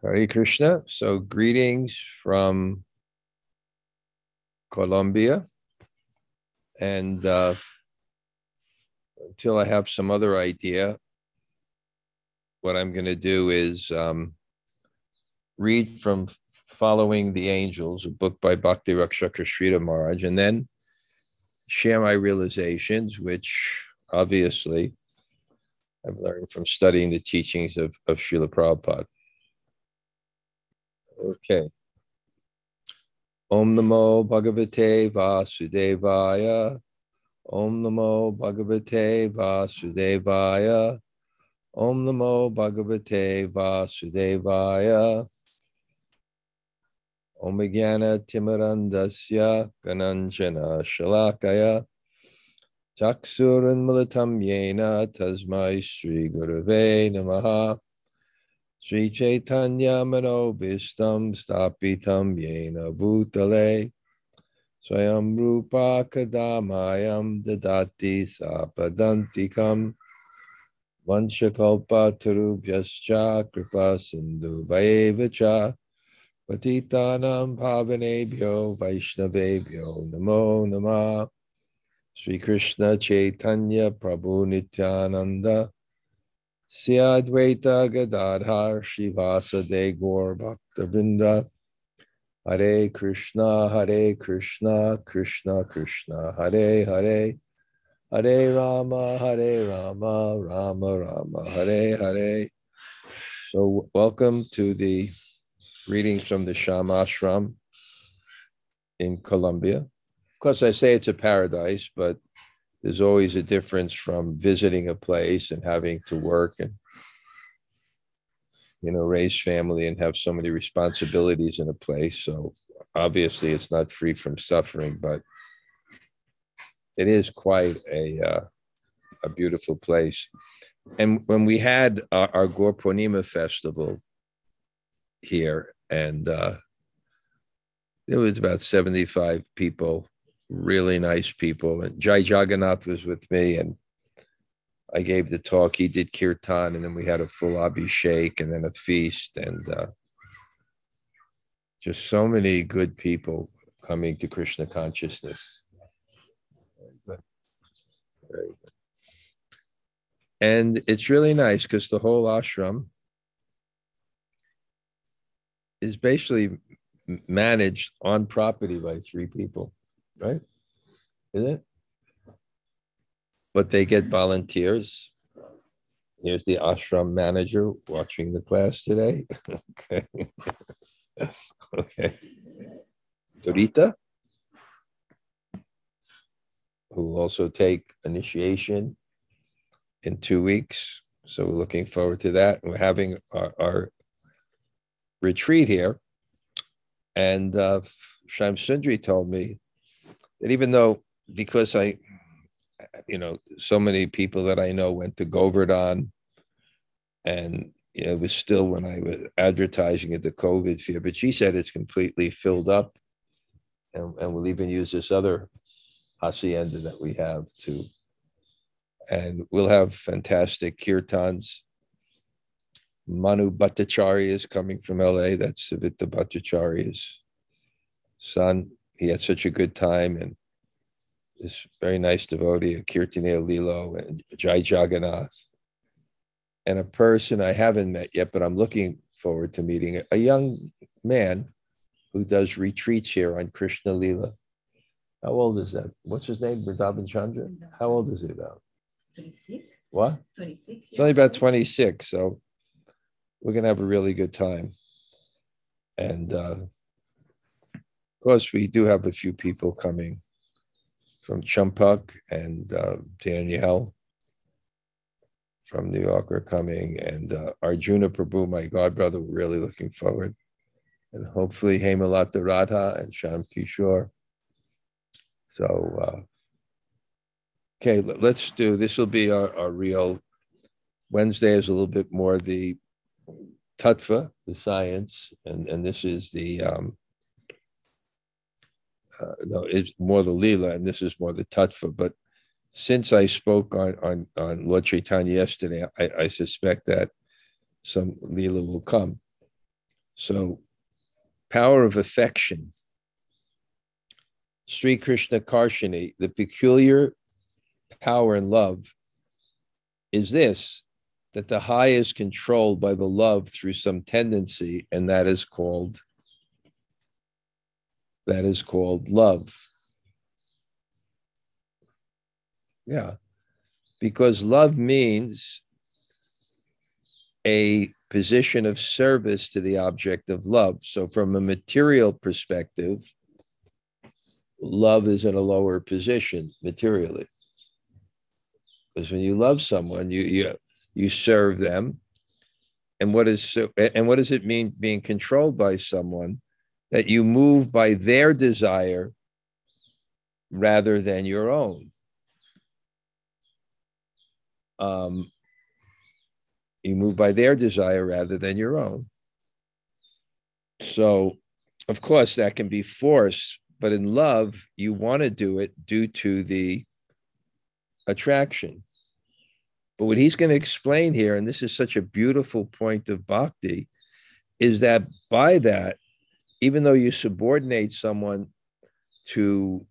Hare Krishna. So greetings from Colombia. And until I have some other idea, what I'm going to do is read from Following the Angels, a book by Bhakti Rakshakar Sridhar Maharaj, and then share my realizations, which obviously I've learned from studying the teachings of Srila Prabhupada. Okay. Om Namo Bhagavate Vasudevaya. Om Namo Bhagavate Vasudevaya. Om Namo Bhagavate Vasudevaya. Om Jnana Timarandasya Gananjana Shalakaya. Chaksuranmilitam yena tasmai Sri Gurave Namaha. Sri Chaitanya Manobhishtam Stapitam yena Bhutale. Swayam Rupa Kadamayam Dadati Sapadantikam. Vanshakalpa Tarubhyascha Kripa Sindhu Vaevacha. Patitanam Bhavanebhyo Vaishnavebhyo Namo Namah. Sri Krishna Chaitanya Prabhu Nityananda Sri Advaita Gadadhar Sri Vasudeva Gaur Bhaktivinoda. Hare Krishna Hare Krishna Krishna Krishna Hare Hare. Hare Rama Hare Rama Rama Rama Hare Hare. So welcome to the readings from the Sham Ashram in Colombia. Of course, I say it's a paradise, but there's always a difference from visiting a place and having to work and, you know, raise family and have so many responsibilities in a place. So obviously it's not free from suffering, but it is quite a beautiful place. And when we had our Gaur Purnima festival here, and there was about 75 people, really nice people. And Jai Jagannath was with me, and I gave the talk. He did kirtan, and then we had a full abhishek, and then a feast, and just so many good people coming to Krishna consciousness. Very good. And it's really nice because the whole ashram is basically managed on property by three people. Right? Is it? But they get volunteers. Here's the ashram manager watching the class today. Okay. Okay. Dorita, who will also take initiation in 2 weeks. So we're looking forward to that. We're having our retreat here. And Shyamsundari told me that even though, because I, you know, so many people that I know went to Govardhan, and you know, it was still when I was advertising at the COVID fair, but she said it's completely filled up, and we'll even use this other hacienda that we have too. And we'll have fantastic kirtans. Manu Bhattacharya is coming from LA. That's Savita Bhattacharya's son. He had such a good time, and this very nice devotee, Kirtanaya Lilo, and Jai Jagannath. And a person I haven't met yet, but I'm looking forward to meeting, a young man who does retreats here on Krishna Lila. How old is that? What's his name? Radhavan Chandra? How old is he about? 26. What? 26. It's only about 26, so we're going to have a really good time. And of course, we do have a few people coming from Chumpak, and Danielle from New York are coming, and Arjuna Prabhu, my godbrother, we're really looking forward. And hopefully Hemalata Radha and Sham Kishore. So, okay, let's do, this will be our real, Wednesday is a little bit more the Tattva, the science, and this is the, no, it's more the Leela, and this is more the Tattva. But since I spoke on Lord Chaitanya yesterday, I suspect that some Leela will come. So, power of affection. Sri Krishna Karshani, the peculiar power in love is this, that the high is controlled by the love through some tendency, and that is called love. Yeah, because love means a position of service to the object of love. So from a material perspective, love is in a lower position materially. Because when you love someone, you serve them. And what does it mean being controlled by someone? That you move by their desire rather than your own. You move by their desire rather than your own. So, of course, that can be forced, but in love, you want to do it due to the attraction. But what he's going to explain here, and this is such a beautiful point of bhakti, is that by that, even though you subordinate someone to,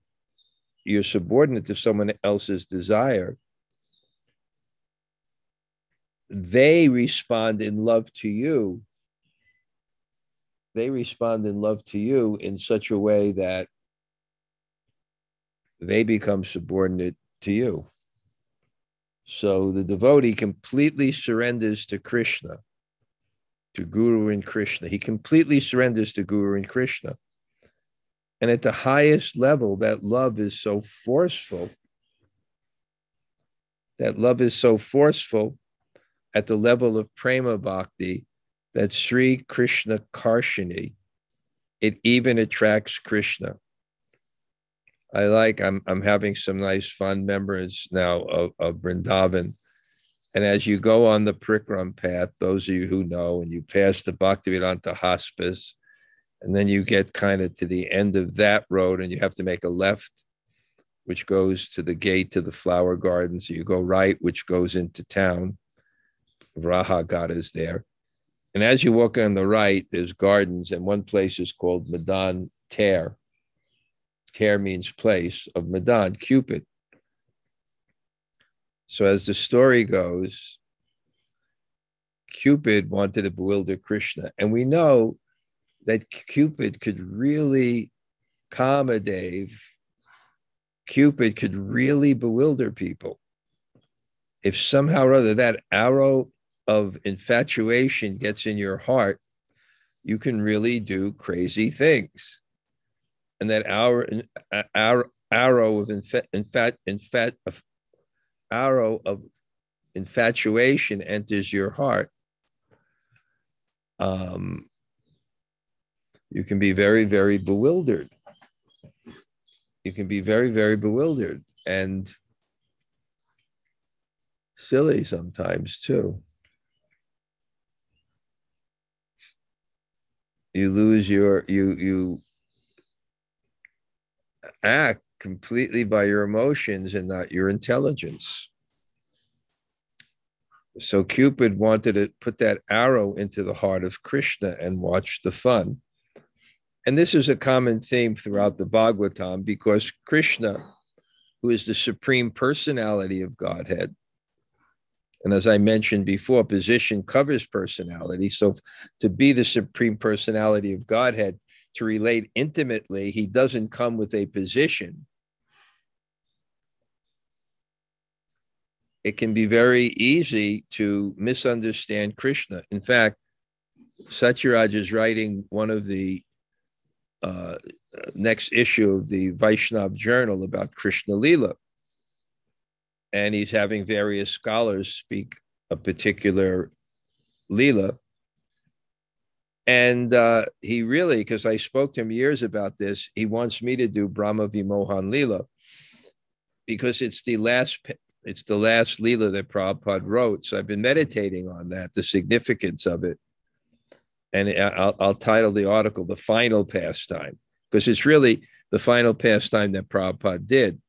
you're subordinate to someone else's desire, they respond in love to you. They respond in love to you in such a way that they become subordinate to you. So the devotee completely surrenders to Krishna, to Guru and Krishna. He completely surrenders to Guru and Krishna. And at the highest level, that love is so forceful. That love is so forceful at the level of Prema Bhakti, that Sri Krishna Karshani, it even attracts Krishna. I'm having some nice fond memories now of Vrindavan. And as you go on the Prikram path, those of you who know, and you pass the Bhaktivedanta hospice, and then you get kind of to the end of that road and you have to make a left, which goes to the gate to the flower gardens. You go right, which goes into town. Raha Ghat is there. And as you walk on the right, there's gardens, and one place is called Madan Ter. Ter means place of Madan, Cupid. So as the story goes, Cupid wanted to bewilder Krishna. And we know that Cupid could really, Cupid could really bewilder people. If somehow or other that arrow of infatuation gets in your heart, you can really do crazy things. And that arrow of infatuation enters your heart. You can be very, very bewildered. You can be very, very bewildered and silly sometimes too. You lose your, you act completely by your emotions and not your intelligence. So Cupid wanted to put that arrow into the heart of Krishna and watch the fun. And this is a common theme throughout the Bhagavatam, because Krishna, who is the Supreme Personality of Godhead, and as I mentioned before, position covers personality. So to be the Supreme Personality of Godhead, to relate intimately, he doesn't come with a position. It can be very easy to misunderstand Krishna. In fact, Satyaraj is writing one of the next issue of the Vaishnav Journal about Krishna Lila. And he's having various scholars speak a particular Lila. And he really, because I spoke to him years about this, he wants me to do Brahma Vimohan Lila, because it's the last Lila that Prabhupada wrote. So I've been meditating on that, the significance of it. And I'll title the article, The Final Pastime, because it's really the final pastime that Prabhupada did.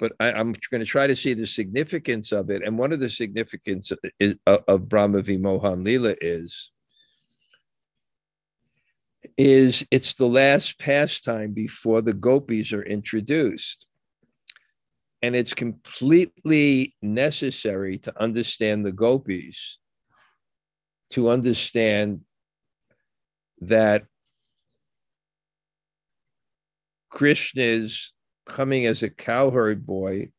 But I'm going to try to see the significance of it. And one of the significance of Brahma Vimohan Lila is is it's the last pastime before the gopis are introduced. And it's completely necessary to understand the gopis, to understand that Krishna's coming as a cowherd boy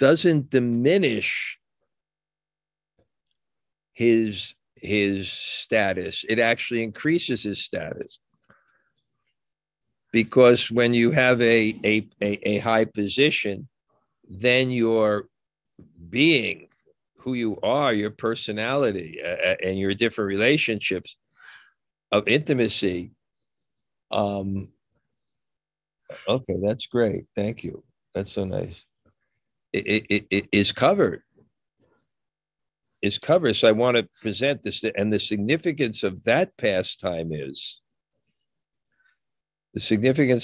doesn't diminish his status. It actually increases his status. Because when you have a high position, then your being, who you are, your personality, and your different relationships of intimacy. Okay, that's great. Thank you. That's so nice. It is covered. Is covered. So I want to present this, and the significance of that pastime is, is that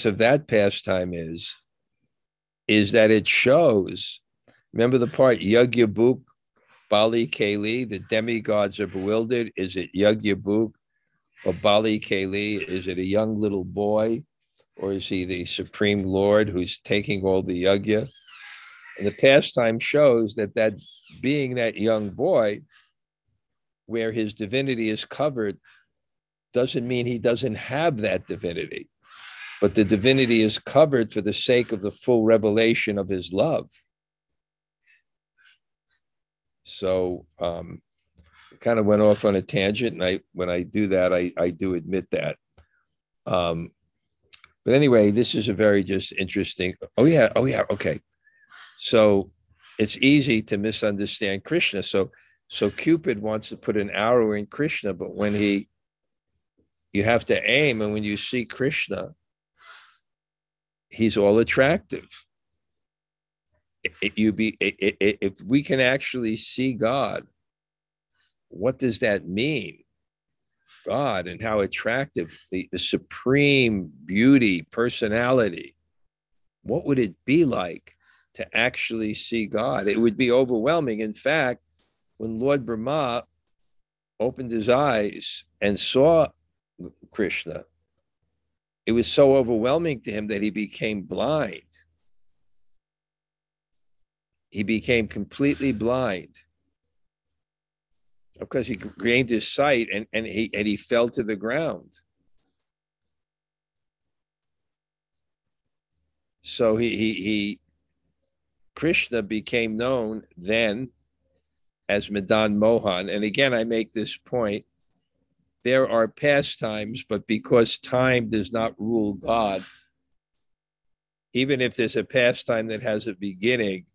it shows, remember the part, Yagyabuk, Bali Kali, the demigods are bewildered. Is it Yagyabuk or Bali Kali? Is it a young little boy? Or is he the Supreme Lord who's taking all the yagya? And the pastime shows that being that young boy, where his divinity is covered, doesn't mean he doesn't have that divinity, but the divinity is covered for the sake of the full revelation of his love. So I kind of went off on a tangent, and when I do that, I do admit that. But anyway, this is a very just interesting, okay. So it's easy to misunderstand Krishna. So Cupid wants to put an arrow in Krishna, but when you have to aim, and when you see Krishna, he's all attractive. If we can actually see God, what does that mean? God and how attractive the supreme beauty, personality, what would it be like to actually see God? It would be overwhelming. In fact, when Lord Brahma opened his eyes and saw Krishna, it was so overwhelming to him that he became blind. He became completely blind. Of course, he gained his sight, and he fell to the ground. So Krishna became known then as Madan Mohan. And again, I make this point, there are pastimes, but because time does not rule God, even if there's a pastime that has a beginning,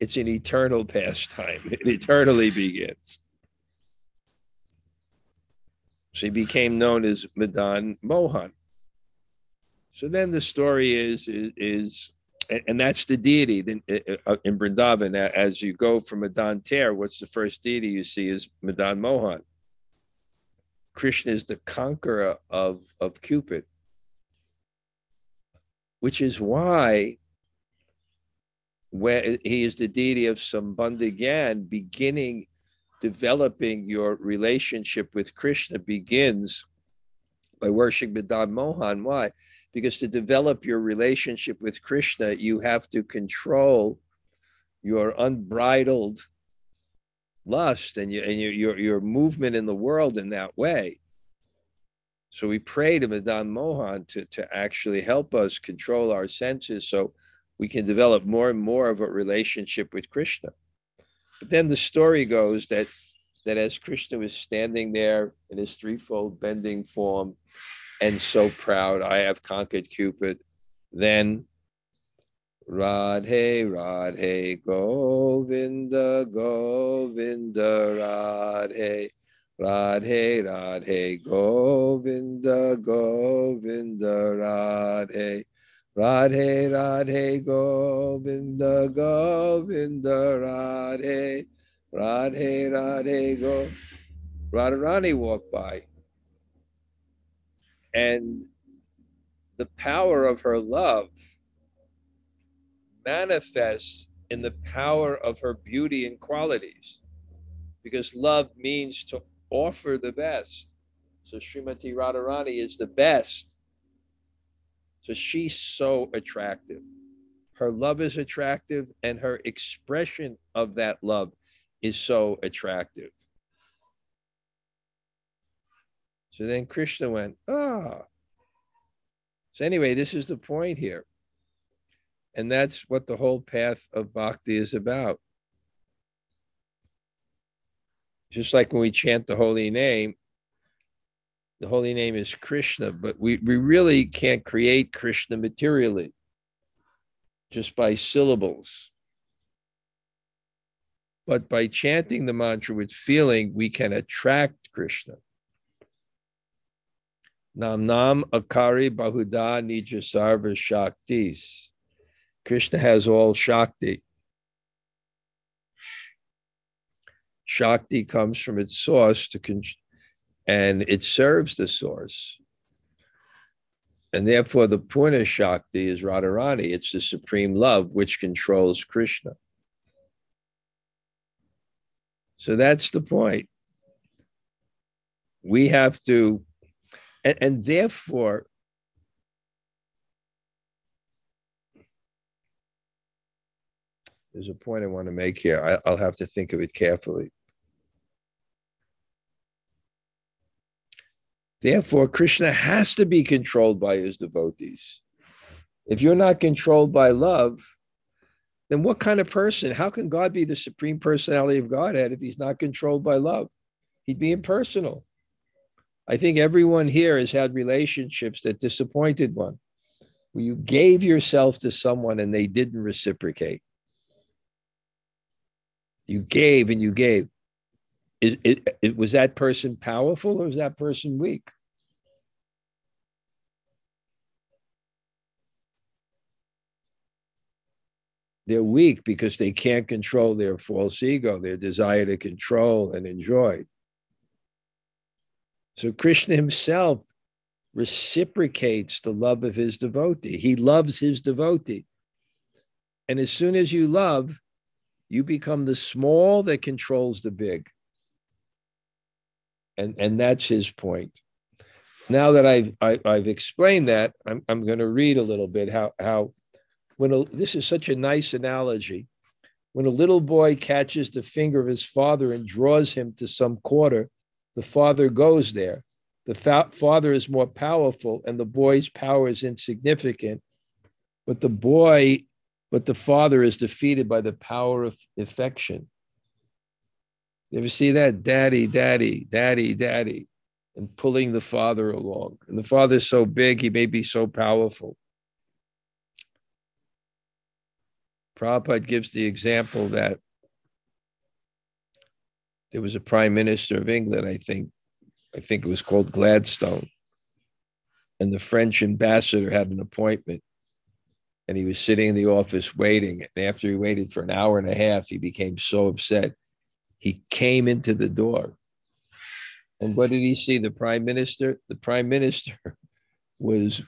it's an eternal pastime. It eternally begins. So he became known as Madan Mohan. So then the story is and that's the deity in Vrindavan. As you go from Madan Ter, what's the first deity you see is Madan Mohan. Krishna is the conqueror of Cupid, which is why where he is the deity of Sambandhagan, beginning, developing your relationship with Krishna begins by worshiping Madan Mohan. Why? Because to develop your relationship with Krishna, you have to control your unbridled lust and your movement in the world in that way. So we pray to Madan Mohan to actually help us control our senses so we can develop more and more of a relationship with Krishna. But then the story goes that as Krishna was standing there in his threefold bending form, and so proud, I have conquered Cupid. Then, Radhe, Radhe, Govinda, Govinda, Radhe, Radhe, Radhe, Govinda, Govinda, Radhe, Radhe, Radhe, Govinda, Govinda, Radhe, Radhe, Radhe, Govinda. Radharani walked by. And the power of her love manifests in the power of her beauty and qualities, because love means to offer the best. So Srimati Radharani is the best. So she's so attractive. Her love is attractive, and her expression of that love is so attractive. So then Krishna went, ah. So anyway, this is the point here. And that's what the whole path of bhakti is about. Just like when we chant the holy name is Krishna, but we really can't create Krishna materially, just by syllables. But by chanting the mantra with feeling, we can attract Krishna. Nam Nam Akari Bahuda Nija Sarva Shaktis. Krishna has all Shakti. Shakti comes from its source and it serves the source. And therefore the Purna Shakti is Radharani. It's the supreme love which controls Krishna. So that's the point. We have to, and therefore, there's a point I want to make here. I'll have to think of it carefully. Therefore, Krishna has to be controlled by his devotees. If you're not controlled by love, then what kind of person? How can God be the Supreme Personality of Godhead if he's not controlled by love? He'd be impersonal. I think everyone here has had relationships that disappointed one, where you gave yourself to someone and they didn't reciprocate. You gave and you gave. Was that person powerful or was that person weak? They're weak because they can't control their false ego, their desire to control and enjoy. So Krishna himself reciprocates the love of his devotee. He loves his devotee. And as soon as you love, you become the small that controls the big. And that's his point. Now that I've explained that, I'm going to read a little bit how this is such a nice analogy. When a little boy catches the finger of his father and draws him to some quarter, the father goes there. The father is more powerful and the boy's power is insignificant, but the father is defeated by the power of affection. You ever see that? Daddy, daddy, daddy, daddy, and pulling the father along. And the father's so big, he may be so powerful. Prabhupada gives the example that there was a prime minister of England, I think it was called Gladstone, and the French ambassador had an appointment. And he was sitting in the office waiting. And after he waited for an hour and a half, he became so upset. He came into the door. And what did he see? The prime minister? The prime minister was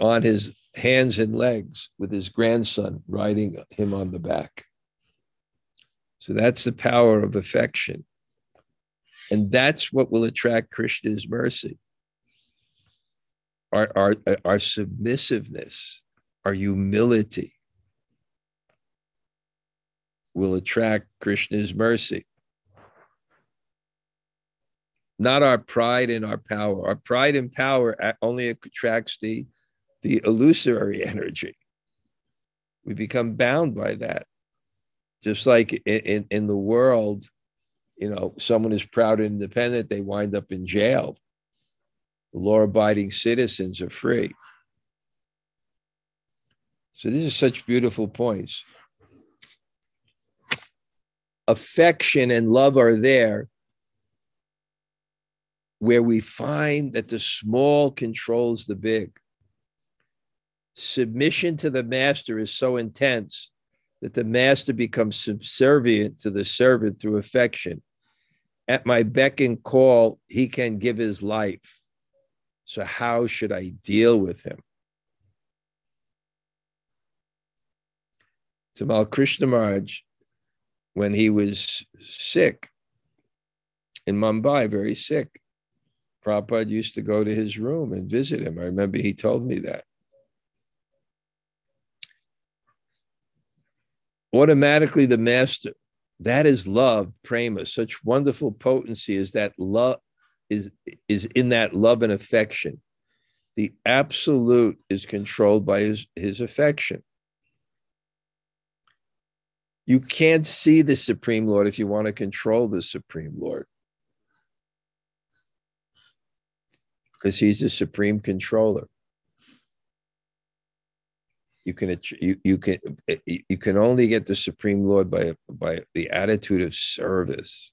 on his hands and legs with his grandson riding him on the back. So that's the power of affection. And that's what will attract Krishna's mercy. Our submissiveness, our humility will attract Krishna's mercy. Not our pride and our power. Our pride and power only attracts the illusory energy. We become bound by that. Just like in the world, someone is proud and independent, they wind up in jail. The law-abiding citizens are free. So these are such beautiful points. Affection and love are there where we find that the small controls the big. Submission to the master is so intense that the master becomes subservient to the servant through affection. At my beck and call, he can give his life. So how should I deal with him? Tamal Krishnamaraj, when he was sick in Mumbai, very sick, Prabhupada used to go to his room and visit him. I remember he told me that. Automatically, the master, that is love, prema. Such wonderful potency is that love is in that love and affection. The absolute is controlled by his affection. You can't see the Supreme Lord if you want to control the Supreme Lord, because he's the supreme controller. You can only get the Supreme Lord by the attitude of service.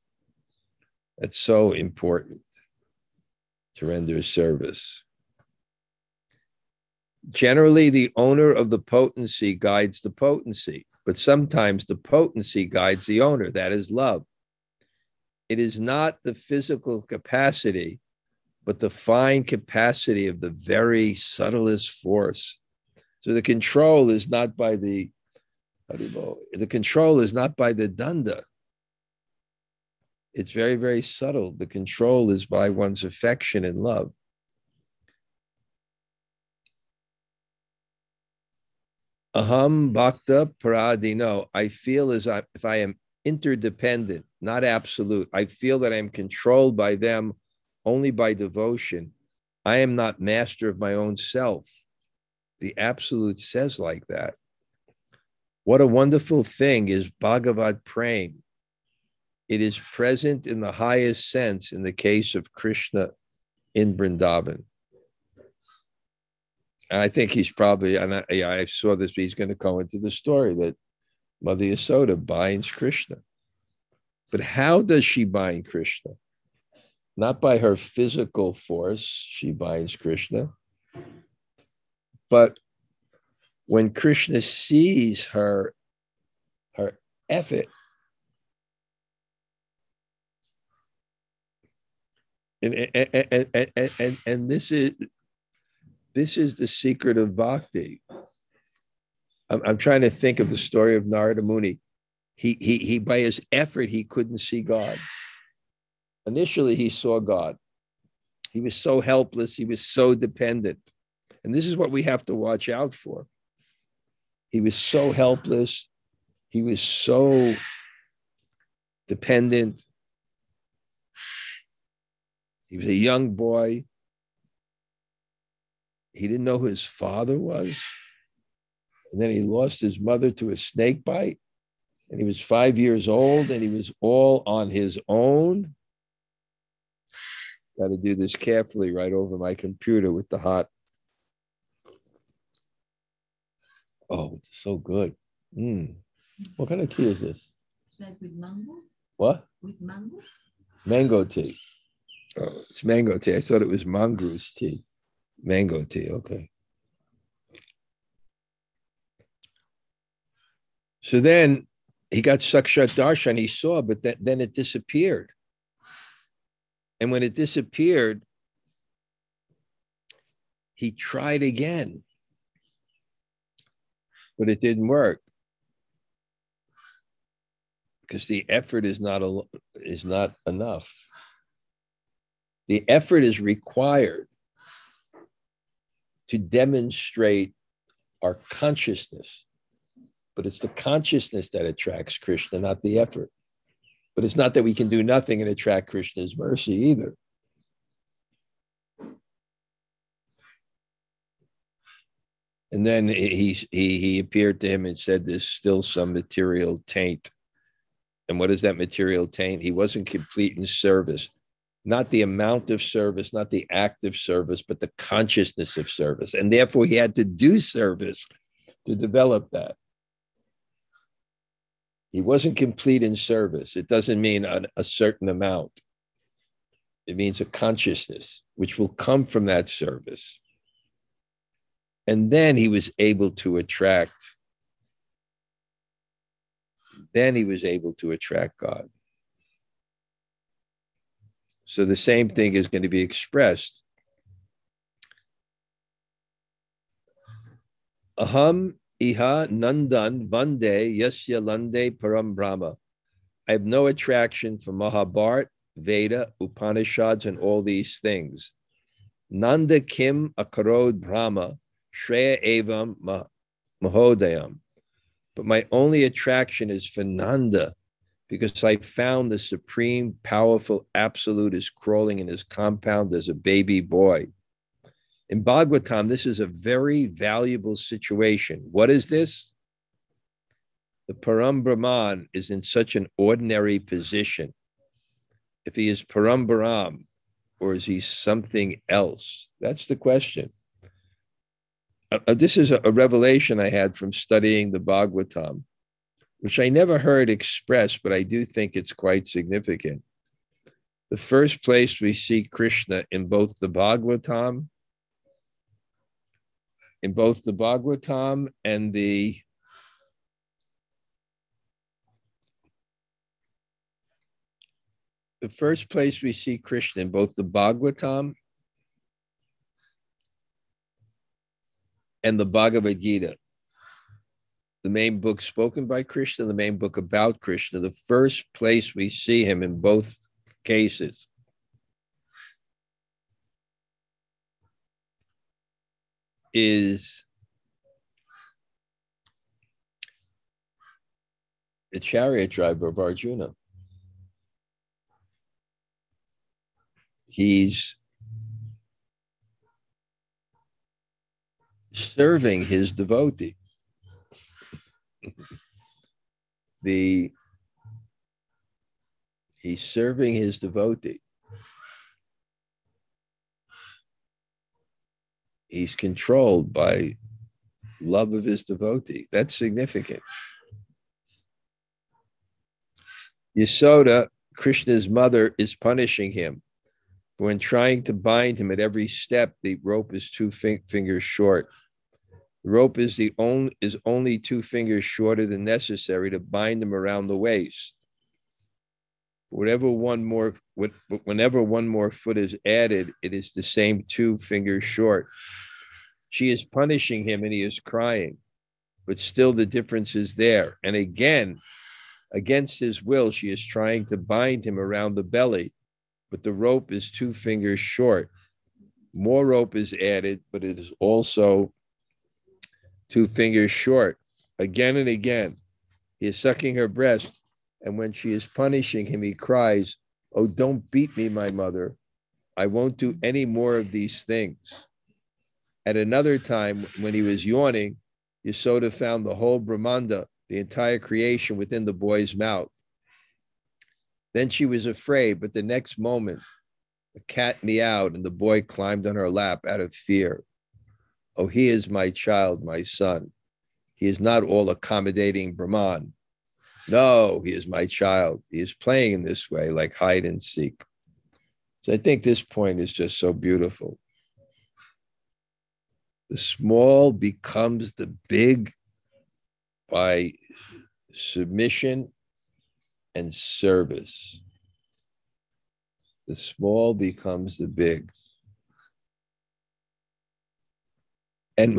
That's so important, to render service. Generally, the owner of the potency guides the potency, but sometimes the potency guides the owner. That is love. It is not the physical capacity, but the fine capacity of the very subtlest force. So the control is not by the, the control is not by the danda. It's very, very subtle. The control is by one's affection and love. Aham bhakta paradino. I feel as if I am interdependent, not absolute. I feel that I am controlled by them only by devotion. I am not master of my own self. The absolute says like that. What a wonderful thing is Bhagavad Prem. It is present in the highest sense in the case of Krishna in Vrindavan. And I think he's probably, and I saw this, but he's going to go into the story that Mother Yasoda binds Krishna. But how does she bind Krishna? Not by her physical force, she binds Krishna. But when Krishna sees her effort, and this is the secret of bhakti. I'm trying to think of the story of Narada Muni. He by his effort, he couldn't see God. Initially, he saw God. He was so helpless. He was so dependent. And this is what we have to watch out for. He was so helpless. He was so dependent. He was a young boy. He didn't know who his father was. And then he lost his mother to a snake bite. And he was 5 years old, and he was all on his own. Got to do this carefully right over my computer with the hot. Oh, it's so good. What kind of tea is this? It's like with mango. What? With mango? Mango tea. Oh, it's mango tea. I thought it was mongoose tea. Mango tea, okay. So then he got Sakshat Darshan, he saw, but then it disappeared. And when it disappeared, he tried again. But it didn't work, because the effort is not enough. The effort is required to demonstrate our consciousness, but it's the consciousness that attracts Krishna, not the effort. But it's not that we can do nothing and attract Krishna's mercy either. And then he appeared to him and said, there's still some material taint. And what is that material taint? He wasn't complete in service. Not the amount of service, not the act of service, but the consciousness of service. And therefore, he had to do service to develop that. He wasn't complete in service. It doesn't mean a certain amount. It means a consciousness, which will come from that service. And then he was able to attract. Then he was able to attract God. So the same thing is going to be expressed. Aham iha nandan vande yasya lande param brahma. I have no attraction for Mahabharata Veda, Upanishads, and all these things. Nanda kim akarod brahma, shreya evam mahodayam. But my only attraction is for Nanda, because I found the supreme, powerful absolute is crawling in his compound as a baby boy. In Bhagavatam, this is a very valuable situation. What is this? The Param Brahman is in such an ordinary position. If he is Param Brahm, or is he something else? That's the question. This is a revelation I had from studying the Bhagavatam, which I never heard expressed, but I do think it's quite significant. The first place we see Krishna in both the Bhagavatam, and the the Bhagavad Gita, the main book spoken by Krishna, the main book about Krishna, the first place we see him in both cases. Is the chariot driver of Arjuna. He's serving his devotee. He's controlled by love of his devotee. That's significant. Yasoda, Krishna's mother, is punishing him. When trying to bind him at every step, the rope is two fingers short. The rope is only two fingers shorter than necessary to bind him around the waist. Whenever one more foot is added, it is the same two fingers short. She is punishing him and he is crying, but still the difference is there. And again, against his will, she is trying to bind him around the belly, but the rope is two fingers short. More rope is added, but it is also two fingers short. Again and again, he is sucking her breast. And when she is punishing him, he cries, "Oh, don't beat me, my mother. I won't do any more of these things." At another time, when he was yawning, Yasoda found the whole Brahmanda, the entire creation, within the boy's mouth. Then she was afraid, but the next moment, a cat meowed and the boy climbed on her lap out of fear. "Oh, he is my child, my son. He is not all accommodating Brahman. No, he is my child. He is playing in this way, like hide and seek." So I think this point is just so beautiful. The small becomes the big by submission and service. The small becomes the big. And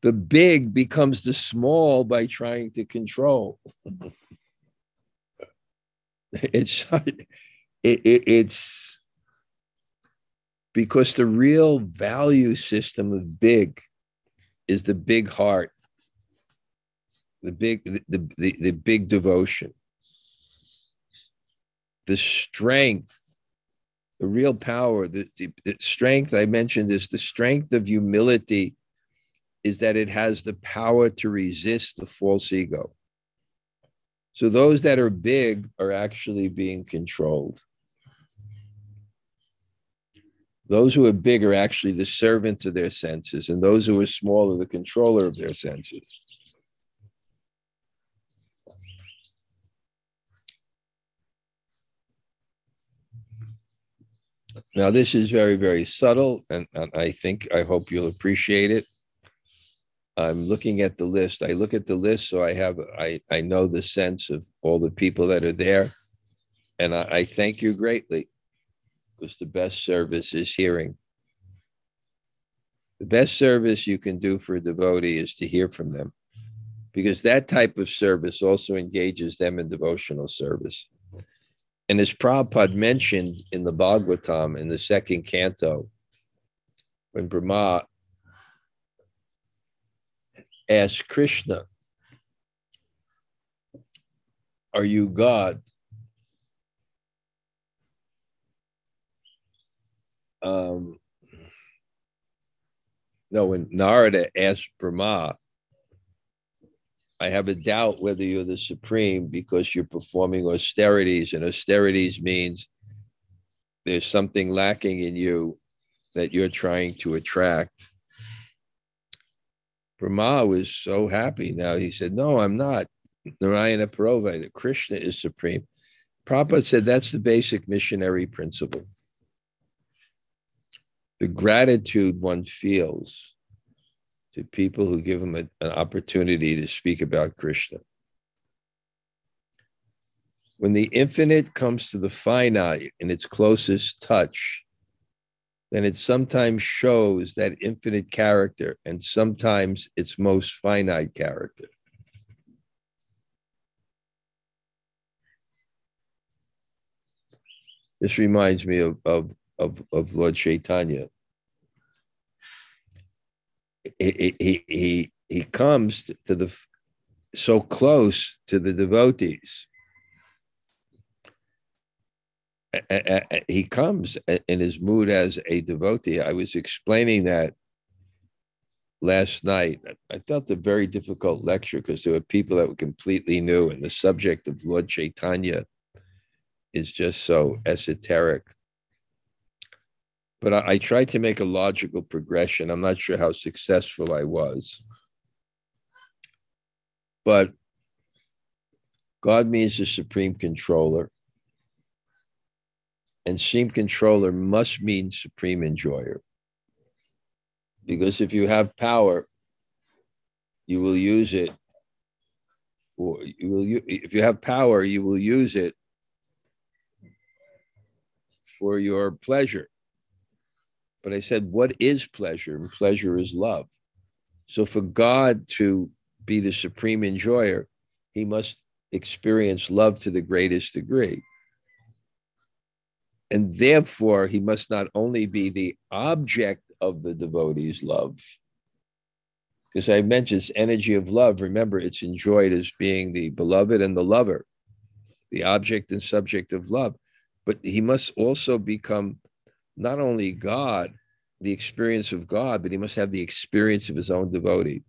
the big becomes the small by trying to control. It's because the real value system of big is the big heart, the big devotion, the strength. The real power, the strength I mentioned is the strength of humility, is that it has the power to resist the false ego. So those that are big are actually being controlled. Those who are big are actually the servants of their senses, and those who are small are the controller of their senses. Now, this is very, very subtle, and I hope you'll appreciate it. I'm looking at the list. I look at the list, so I know the sense of all the people that are there. And I thank you greatly, because the best service is hearing. The best service you can do for a devotee is to hear from them, because that type of service also engages them in devotional service. And as Prabhupada mentioned in the Bhagavatam in the second canto, when Brahma asked Krishna, "Are you God?" When Narada asked Brahma, "I have a doubt whether you're the supreme because you're performing austerities, and austerities means there's something lacking in you that you're trying to attract." Brahma was so happy now. He said, "No, I'm not. Narayana Parova, Krishna is supreme." Prabhupada said that's the basic missionary principle. The gratitude one feels to people who give him an opportunity to speak about Krishna. When the infinite comes to the finite in its closest touch, then it sometimes shows that infinite character and sometimes its most finite character. This reminds me of Lord Chaitanya. He comes to the so close to the devotees. He comes in his mood as a devotee. I was explaining that last night. I felt a very difficult lecture because there were people that were completely new, and the subject of Lord Chaitanya is just so esoteric. But I tried to make a logical progression. I'm not sure how successful I was. But God means the supreme controller. And supreme controller must mean supreme enjoyer. Because if you have power, you will use it. If you have power, you will use it for your pleasure. But I said, what is pleasure? And pleasure is love. So for God to be the supreme enjoyer, he must experience love to the greatest degree. And therefore, he must not only be the object of the devotee's love, because I mentioned this energy of love. Remember, it's enjoyed as being the beloved and the lover, the object and subject of love. But he must also become not only God, the experience of God, but he must have the experience of his own devotee.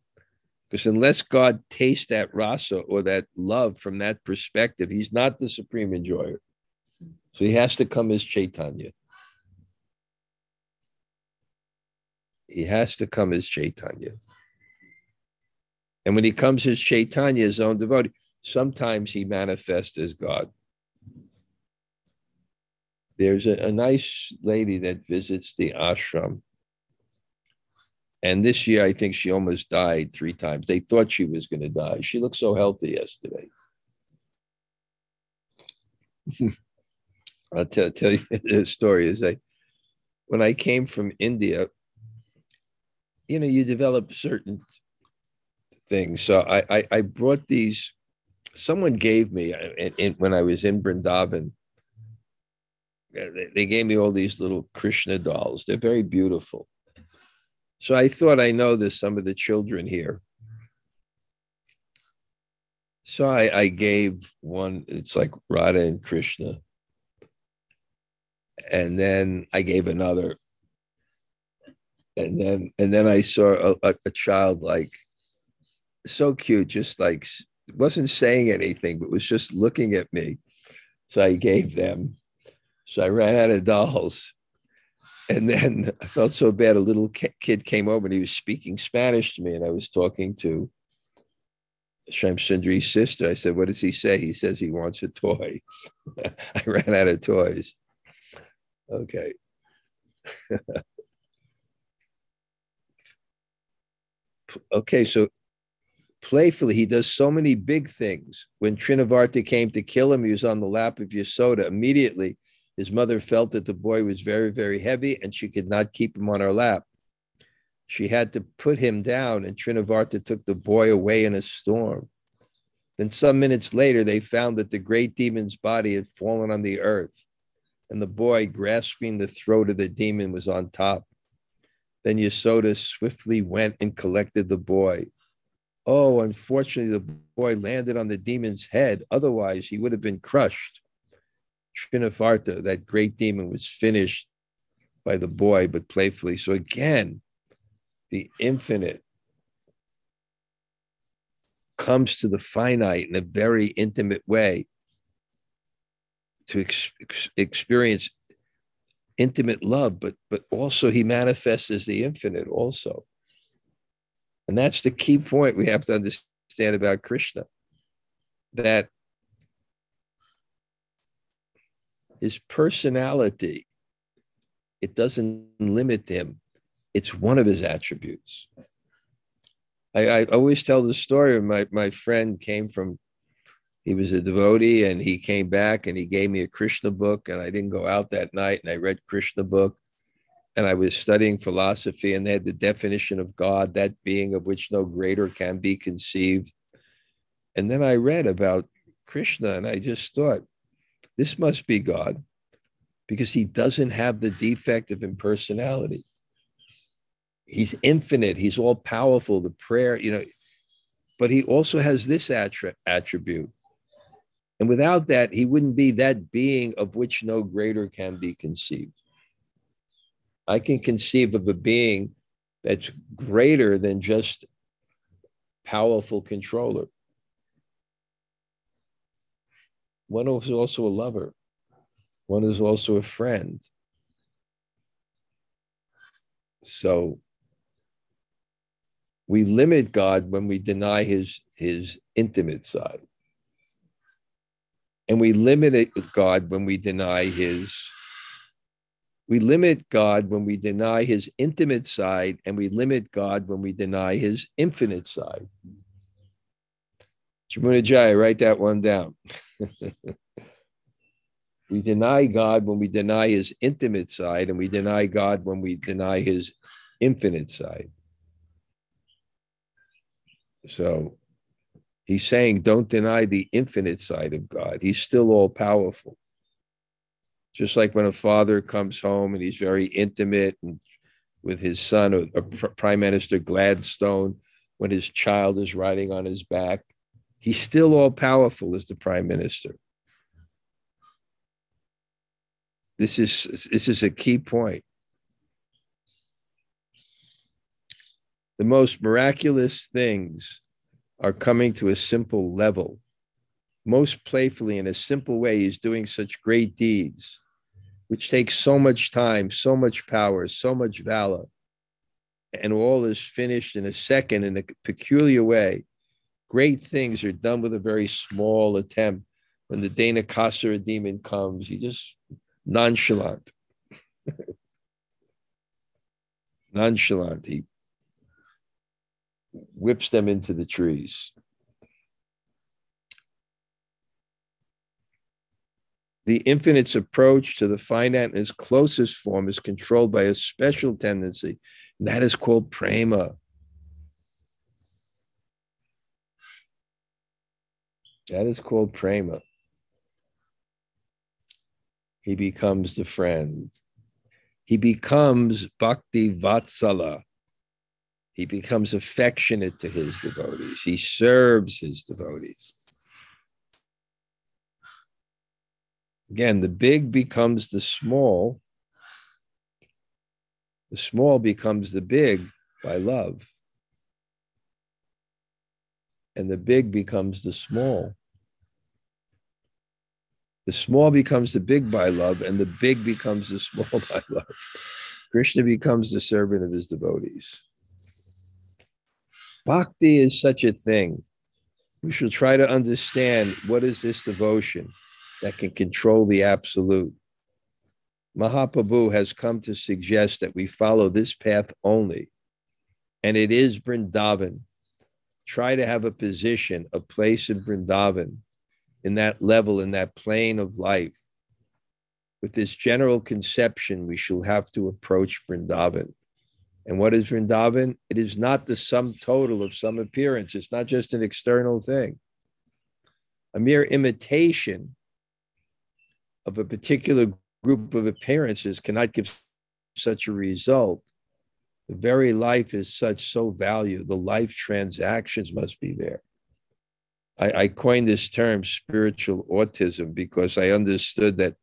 Because unless God tastes that rasa or that love from that perspective, he's not the supreme enjoyer. So he has to come as Chaitanya. He has to come as Chaitanya. And when he comes as Chaitanya, his own devotee, sometimes he manifests as God. There's a nice lady that visits the ashram. And this year, I think she almost died 3 times. They thought she was going to die. She looked so healthy yesterday. I'll tell you the story. When I came from India, you develop certain things. So I brought these. Someone gave me, when I was in Vrindavan, they gave me all these little Krishna dolls. They're very beautiful. So I thought, I know there's some of the children here. So I gave one, it's like Radha and Krishna. And then I gave another. And then I saw a child like, so cute, just like, wasn't saying anything, but was just looking at me. So I gave them. So I ran out of dolls. And then I felt so bad. A little kid came over and he was speaking Spanish to me. And I was talking to Shamsundri's sister. I said, "What does he say?" He says he wants a toy. I ran out of toys. Okay. Okay, so playfully, he does so many big things. When Trinavarta came to kill him, he was on the lap of Yasoda. Immediately, his mother felt that the boy was very, very heavy and she could not keep him on her lap. She had to put him down, and Trinavarta took the boy away in a storm. Then some minutes later, they found that the great demon's body had fallen on the earth, and the boy, grasping the throat of the demon, was on top. Then Yasoda swiftly went and collected the boy. Oh, unfortunately, the boy landed on the demon's head. Otherwise, he would have been crushed. Trinavarta, that great demon, was finished by the boy, but playfully. So again, the infinite comes to the finite in a very intimate way to experience intimate love, but also he manifests as the infinite also. And that's the key point we have to understand about Krishna, that his personality, it doesn't limit him. It's one of his attributes. I always tell the story of my friend came from, he was a devotee and he came back and he gave me a Krishna book, and I didn't go out that night and I read Krishna book, and I was studying philosophy, and they had the definition of God, that being of which no greater can be conceived. And then I read about Krishna and I just thought, this must be God, because he doesn't have the defect of impersonality. He's infinite. He's all powerful. The prayer, but he also has this attribute. And without that, he wouldn't be that being of which no greater can be conceived. I can conceive of a being that's greater than just powerful controller. One is also a lover. One is also a friend. So we limit God when we deny his intimate side. And we limit God when we deny his intimate side, and we limit God when we deny his infinite side. Jamuna Jaya, write that one down. We deny God when we deny his intimate side, and we deny God when we deny his infinite side. So he's saying, don't deny the infinite side of God. He's still all powerful. Just like when a father comes home and he's very intimate and with his son, or Prime Minister Gladstone, when his child is riding on his back, he's still all powerful as the Prime Minister. This is a key point. The most miraculous things are coming to a simple level. Most playfully, in a simple way, he's doing such great deeds, which takes so much time, so much power, so much valor. And all is finished in a second in a peculiar way. Great things are done with a very small attempt. When the Dainakasura demon comes, he just... nonchalant. Nonchalant. He whips them into the trees. The infinite's approach to the finite in its closest form is controlled by a special tendency, and that is called prema. That is called prema. He becomes the friend. He becomes bhakti vatsala. He becomes affectionate to his devotees. He serves his devotees. Again, the big becomes the small becomes the big by love, and the big becomes the small. The small becomes the big by love, and the big becomes the small by love. Krishna becomes the servant of his devotees. Bhakti is such a thing. We should try to understand, what is this devotion that can control the absolute? Mahaprabhu has come to suggest that we follow this path only, and it is Vrindavan. Try to have a position, a place in Vrindavan, in that level, in that plane of life. With this general conception, we shall have to approach Vrindavan. And what is Vrindavan? It is not the sum total of some appearance. It's not just an external thing. a mere imitation of a particular group of appearances cannot give such a result. The very life is such so valued. The life transactions must be there. I coined this term spiritual autism because I understood that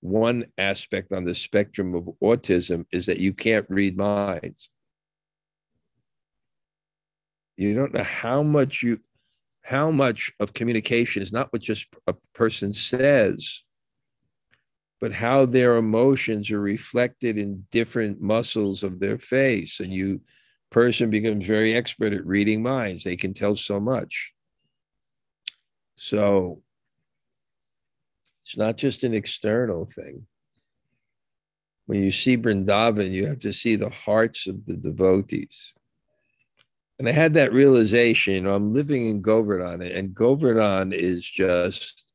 one aspect on the spectrum of autism is that you can't read minds. You don't know how much of communication is not what just a person says, but how their emotions are reflected in different muscles of their face. And you person becomes very expert at reading minds. They can tell so much. So it's not just an external thing. When you see Vrindavan, you have to see the hearts of the devotees. And I had that realization, I'm living in Govardhan, and Govardhan is just,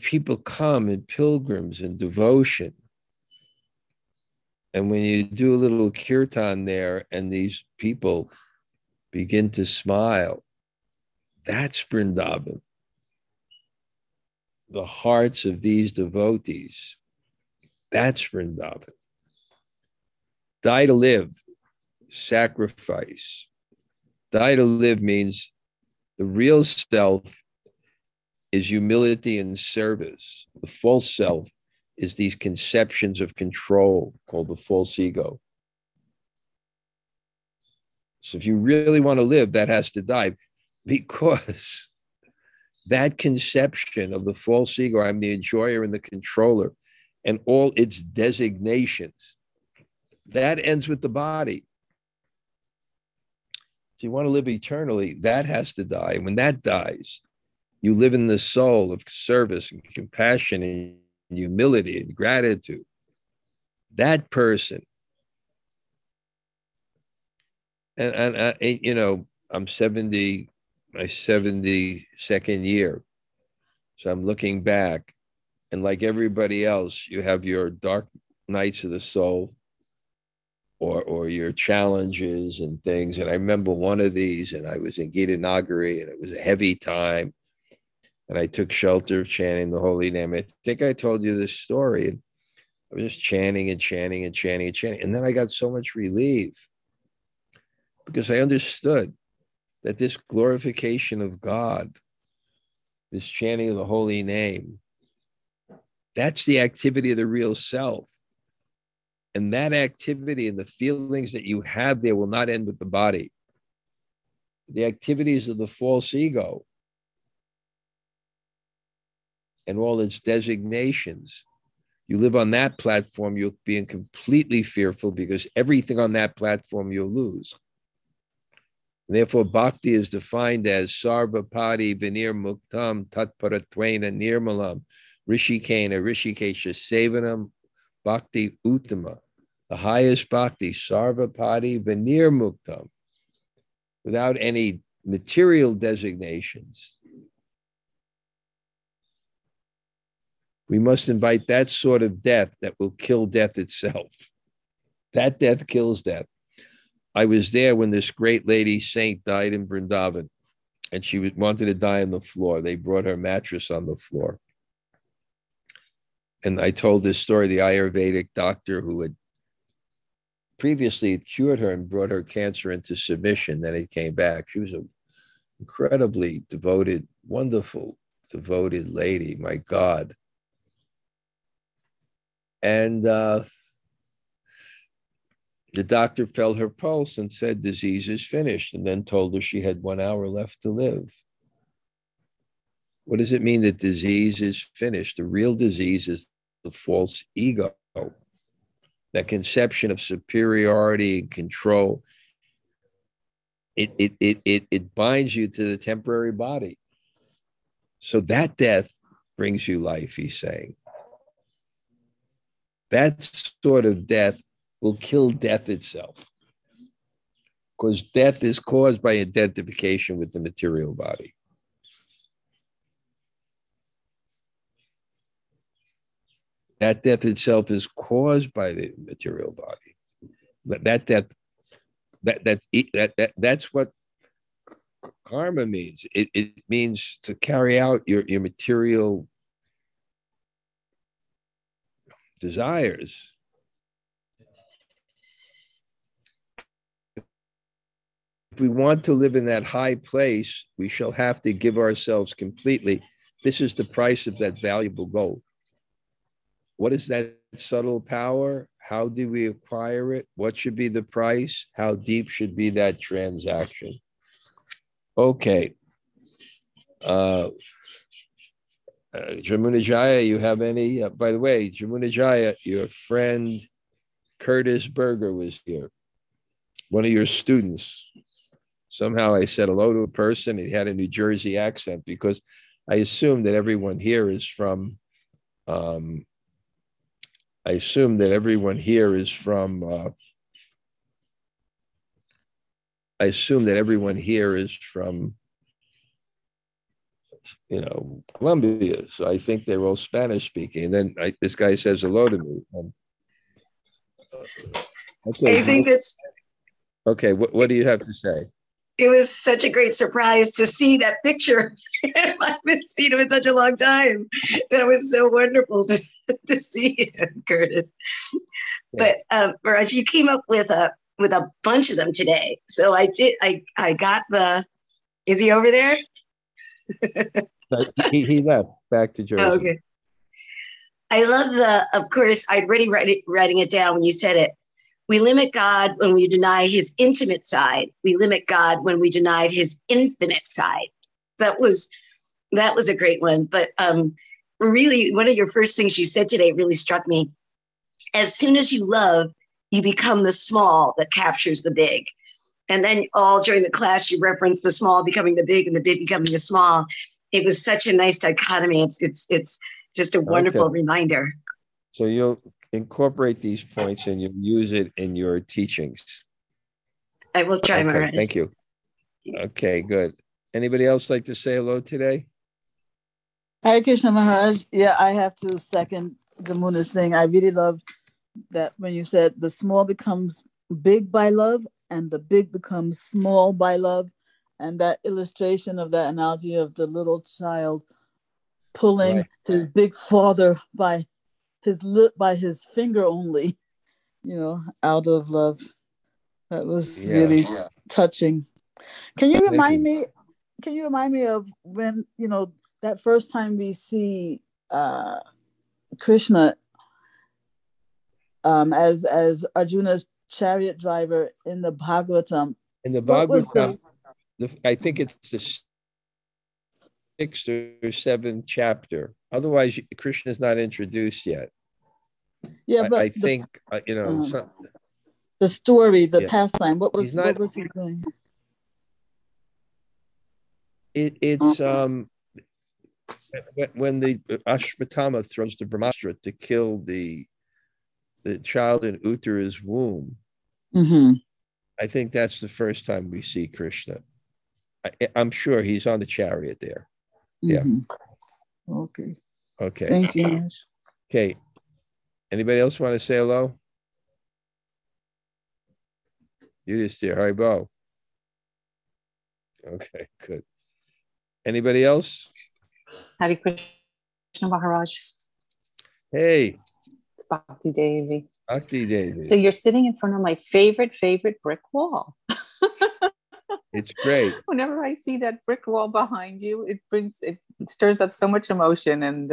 people come in pilgrims and devotion. And when you do a little kirtan there and these people begin to smile, that's Vrindavan. The hearts of these devotees, that's Vrindavan. Die to live. Sacrifice. Die to live means the real self is humility and service. The false self is these conceptions of control called the false ego. So if you really want to live, that has to die, because that conception of the false ego, I'm the enjoyer and the controller, and all its designations, that ends with the body. So you want to live eternally, that has to die. And when that dies, you live in the soul of service and compassion and humility and gratitude. That person. And you know, I'm 70, my 72nd year. So I'm looking back. And like everybody else, you have your dark nights of the soul. Or your challenges and things. And I remember one of these, and I was in Gita Nagari, and it was a heavy time. And I took shelter of chanting the holy name. I think I told you this story. And I was just chanting. And then I got so much relief because I understood that this glorification of God, this chanting of the holy name, that's the activity of the real self. And that activity and the feelings that you have there will not end with the body. The activities of the false ego and all its designations, you live on that platform, you're being completely fearful because everything on that platform you'll lose. And therefore, bhakti is defined as sarvapadi vinir muktam tatparatvaina nirmalam rishikena rishikesha sevanam Bhakti Uttama, the highest bhakti, sarvapadi vinir muktam, without any material designations. We must invite that sort of death that will kill death itself. That death kills death. I was there when this great lady saint died in Vrindavan, and she wanted to die on the floor. They brought her mattress on the floor. And I told this story, the Ayurvedic doctor who had previously cured her and brought her cancer into submission. Then it came back. She was an incredibly devoted, wonderful, devoted lady, my God. And the doctor felt her pulse and said, disease is finished, and then told her she had 1 hour left to live. What does it mean that disease is finished? The real disease is the false ego, that conception of superiority and control. It binds you to the temporary body. So that death brings you life, he's saying. That sort of death will kill death itself, because death is caused by identification with the material body. That death itself is caused by the material body. That's what karma means. It means to carry out your material desires. If we want to live in that high place, we shall have to give ourselves completely. This is the price of that valuable gold. What is that subtle power? How do we acquire it? What should be the price? How deep should be that transaction? Okay. Jamuna Jaya, you have any? By the way, Jamuna Jaya, your friend Curtis Berger was here, one of your students. Somehow I said hello to a person. He had a New Jersey accent because I assume that everyone here is from, you know, Colombia. So I think they're all Spanish speaking. And then this guy says hello to me. Okay, I think it's... Okay, what do you have to say? It was such a great surprise to see that picture. I haven't seen him in such a long time. That was so wonderful to see him, Curtis. Yeah. But Maharaj, you came up with a bunch of them today. So I did. I got the. Is he over there? he left back to Jersey. Oh, okay. I love the. Of course, I'd already writing it down when you said it. We limit God when we deny his intimate side. We limit God when we deny his infinite side. That was a great one. But really, one of your first things you said today really struck me. As soon as you love, you become the small that captures the big. And then all during the class, you referenced the small becoming the big and the big becoming the small. It was such a nice dichotomy. It's just a wonderful reminder. So you'll incorporate these points and you use it in your teachings. I will try, Maharaj. Thank you. Okay, good. Anybody else like to say hello today? Hare Krishna, Maharaj. Yeah, I have to second Jamuna's thing. I really love that when you said the small becomes big by love and the big becomes small by love. And that illustration of that analogy of the little child pulling his big father by his finger only, you know, out of love. That was really touching. Can you remind me of when, you know, that first time we see Krishna as Arjuna's chariot driver in the Bhagavatam? In the Bhagavatam, I think it's the 6th or 7th chapter. Otherwise, Krishna is not introduced yet. Yeah, but the story, the pastime. What was he doing? When the Ashwatthama throws the Brahmastra to kill the child in Uttara's womb. Mm-hmm. I think that's the first time we see Krishna. I'm sure he's on the chariot there. Mm-hmm. Yeah. Okay. Thank you. Okay. Anybody else want to say hello? You just there. Hi, Bo. Okay, good. Anybody else? Hare Krishna, Maharaj. Hey. It's Bhakti Devi. Bhakti Devi. So you're sitting in front of my favorite brick wall. It's great. Whenever I see that brick wall behind you, it stirs up so much emotion, and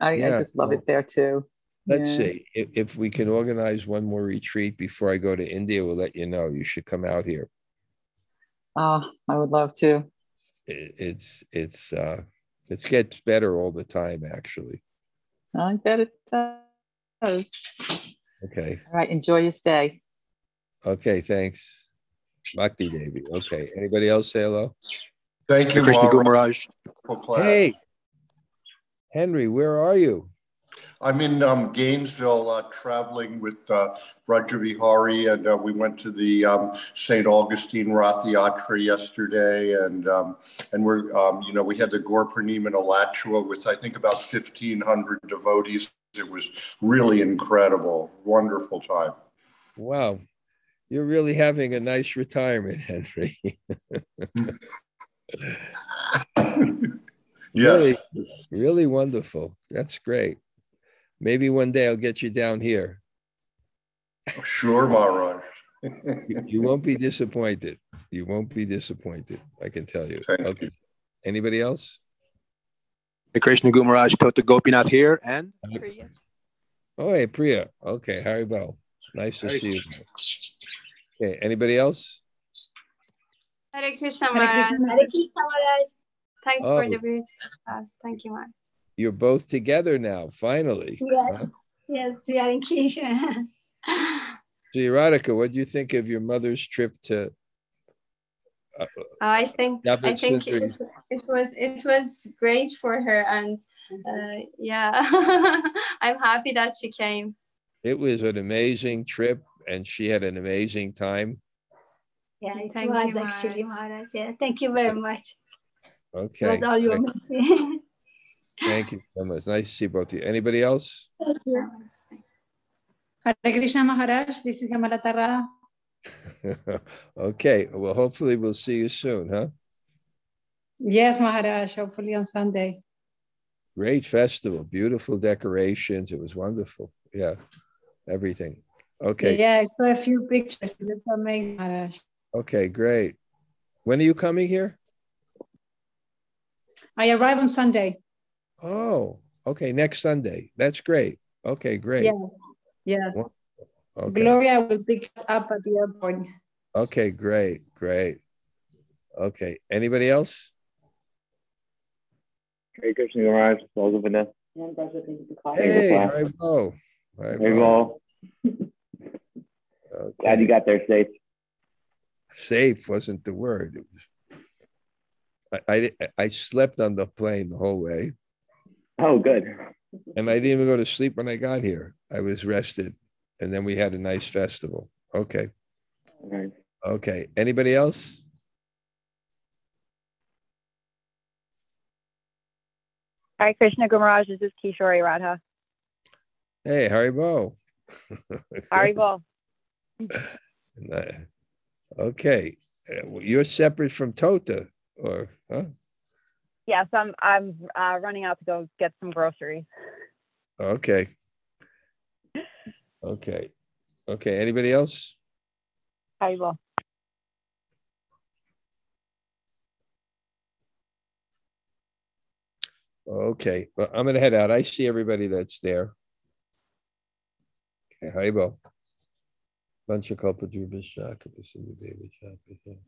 I just love it there too. Let's see if we can organize one more retreat before I go to India. We'll let you know. You should come out here. I would love to. It gets better all the time, actually. I bet it does. Okay. All right. Enjoy your stay. Okay. Thanks. Bhakti Devi. Okay. Anybody else say hello? Thank you, Krishna Gumaraj. Hey, Henry, where are you? I'm in Gainesville, traveling with Rajavihari, and we went to the St. Augustine Rath Yatra yesterday, and we're we had the Gaur Purnima in Alachua with I think about 1,500 devotees. It was really incredible, wonderful time. Wow. You're really having a nice retirement, Henry. Yes. Really, really wonderful. That's great. Maybe one day I'll get you down here. Sure, Maharaj. You won't be disappointed. You won't be disappointed. I can tell you. Okay. Anybody else? Hey, Krishna Guru Maharaj, Tota Gopinath here and Priya. Oh, hey, Priya. Okay, Haribo. Nice to see you. Okay, anybody else? Hare Krishna Maharaj. Hare Krishna Maharaj. Thanks for the beauty class. Thank you, Maharaj. You're both together now, finally. Yes, huh? Yes, we are in Kishan. Sri Radhika, what do you think of your mother's trip to? I think it was great for her, and yeah, I'm happy that she came. It was an amazing trip, and she had an amazing time. Yeah, it was, actually, Maharaj. Yeah, thank you very much. Okay. It was all your mercy. Thank you so much. Nice to see both of you. Anybody else? Thank you. Hare Krishna Maharaj, this is Hemalata Radha. Okay, well, hopefully we'll see you soon, huh? Yes, Maharaj, hopefully on Sunday. Great festival, beautiful decorations. It was wonderful. Yeah, everything. Okay. Yeah, I saw a few pictures. It looked amazing, Maharaj. Okay, great. When are you coming here? I arrive on Sunday. Oh, okay. Next Sunday. That's great. Okay, great. Yeah. Yeah. Okay. Gloria will pick us up at the airport. Okay, great. Great. Okay. Anybody else? Hey, Krishna Maharaj. Welcome, Vanessa. Hey, Haribo. Haribo. Glad you got there safe. Safe wasn't the word. It was, I slept on the plane the whole way. Oh, good. And I didn't even go to sleep when I got here. I was rested. And then we had a nice festival. Okay. Right. Okay. Anybody else? Hi, Krishna Guru Maharaj. This is Kishori Radha. Hey, Haribo. Haribo. Okay. You're separate from Tota, or, huh? Yes, I'm running out to go get some groceries. Okay. Okay. Okay. Anybody else? I will. Okay. Well, I'm going to head out. I see everybody that's there. Okay. Haribo. Bunch of Kalpa Drubas Shaka.